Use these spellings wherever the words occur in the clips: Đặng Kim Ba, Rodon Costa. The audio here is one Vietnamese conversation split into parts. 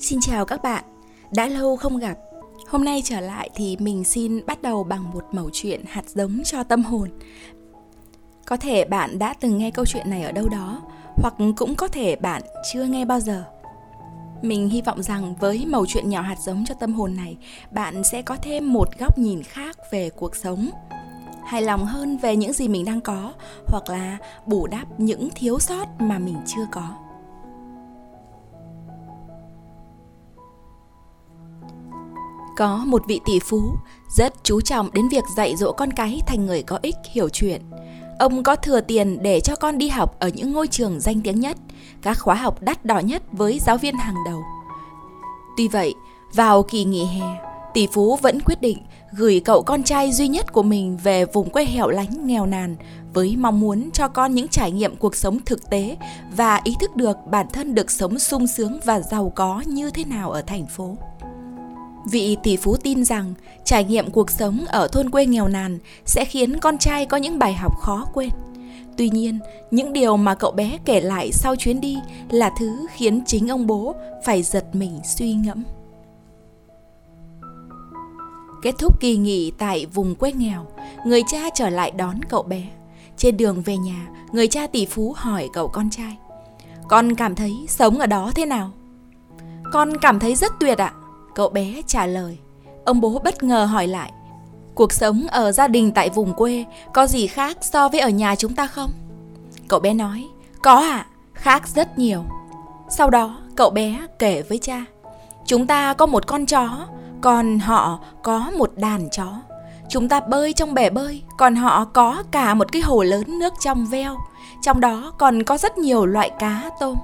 Xin chào các bạn, đã lâu không gặp. Hôm nay trở lại thì mình xin bắt đầu bằng một mẩu chuyện hạt giống cho tâm hồn. Có thể bạn đã từng nghe câu chuyện này ở đâu đó, hoặc cũng có thể bạn chưa nghe bao giờ. Mình hy vọng rằng với mẩu chuyện nhỏ hạt giống cho tâm hồn này, bạn sẽ có thêm một góc nhìn khác về cuộc sống, hài lòng hơn về những gì mình đang có, hoặc là bù đắp những thiếu sót mà mình chưa có. Có một vị tỷ phú rất chú trọng đến việc dạy dỗ con cái thành người có ích, hiểu chuyện. Ông có thừa tiền để cho con đi học ở những ngôi trường danh tiếng nhất, các khóa học đắt đỏ nhất với giáo viên hàng đầu. Tuy vậy, vào kỳ nghỉ hè, tỷ phú vẫn quyết định gửi cậu con trai duy nhất của mình về vùng quê hẻo lánh nghèo nàn với mong muốn cho con những trải nghiệm cuộc sống thực tế và ý thức được bản thân được sống sung sướng và giàu có như thế nào ở thành phố. Vị tỷ phú tin rằng trải nghiệm cuộc sống ở thôn quê nghèo nàn sẽ khiến con trai có những bài học khó quên. Tuy nhiên, những điều mà cậu bé kể lại sau chuyến đi là thứ khiến chính ông bố phải giật mình suy ngẫm. Kết thúc kỳ nghỉ tại vùng quê nghèo, người cha trở lại đón cậu bé. Trên đường về nhà, người cha tỷ phú hỏi cậu con trai: "Con cảm thấy sống ở đó thế nào?" "Con cảm thấy rất tuyệt ạ." Cậu bé trả lời. Ông bố bất ngờ hỏi lại: "Cuộc sống ở gia đình tại vùng quê có gì khác so với ở nhà chúng ta không?" Cậu bé nói: "Có ạ, khác rất nhiều." Sau đó cậu bé kể với cha: "Chúng ta có một con chó, còn họ có một đàn chó. Chúng ta bơi trong bể bơi, còn họ có cả một cái hồ lớn nước trong veo. Trong đó còn có rất nhiều loại cá, tôm.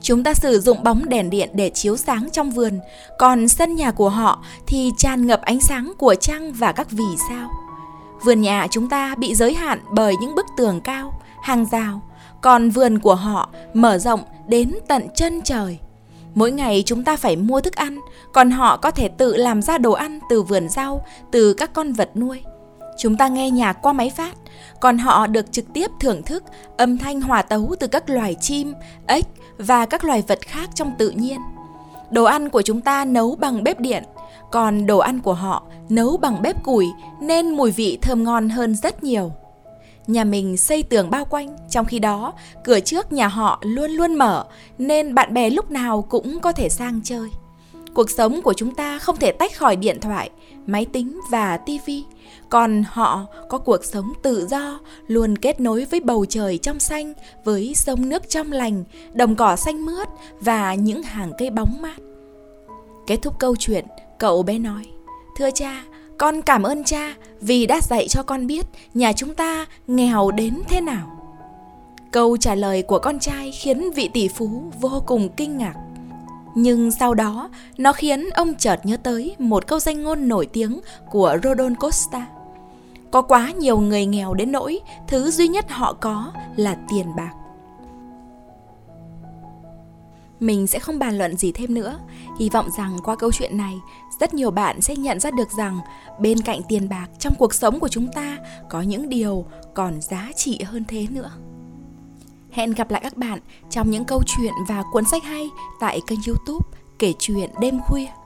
Chúng ta sử dụng bóng đèn điện để chiếu sáng trong vườn, còn sân nhà của họ thì tràn ngập ánh sáng của trăng và các vì sao. Vườn nhà chúng ta bị giới hạn bởi những bức tường cao, hàng rào, còn vườn của họ mở rộng đến tận chân trời. Mỗi ngày chúng ta phải mua thức ăn, còn họ có thể tự làm ra đồ ăn từ vườn rau, từ các con vật nuôi. Chúng ta nghe nhạc qua máy phát, còn họ được trực tiếp thưởng thức âm thanh hòa tấu từ các loài chim, ếch và các loài vật khác trong tự nhiên. Đồ ăn của chúng ta nấu bằng bếp điện, còn đồ ăn của họ nấu bằng bếp củi nên mùi vị thơm ngon hơn rất nhiều. Nhà mình xây tường bao quanh, trong khi đó cửa trước nhà họ luôn luôn mở nên bạn bè lúc nào cũng có thể sang chơi. Cuộc sống của chúng ta không thể tách khỏi điện thoại, máy tính và tivi, còn họ có cuộc sống tự do, luôn kết nối với bầu trời trong xanh, với sông nước trong lành, đồng cỏ xanh mướt và những hàng cây bóng mát." Kết thúc câu chuyện, cậu bé nói: "Thưa cha, con cảm ơn cha vì đã dạy cho con biết nhà chúng ta nghèo đến thế nào." Câu trả lời của con trai khiến vị tỷ phú vô cùng kinh ngạc. Nhưng sau đó, nó khiến ông chợt nhớ tới một câu danh ngôn nổi tiếng của Rodon Costa: "Có quá nhiều người nghèo đến nỗi thứ duy nhất họ có là tiền bạc." Mình sẽ không bàn luận gì thêm nữa. Hy vọng rằng qua câu chuyện này, rất nhiều bạn sẽ nhận ra được rằng bên cạnh tiền bạc trong cuộc sống của chúng ta có những điều còn giá trị hơn thế nữa. Hẹn gặp lại các bạn trong những câu chuyện và cuốn sách hay tại kênh YouTube Kể Chuyện Đêm Khuya.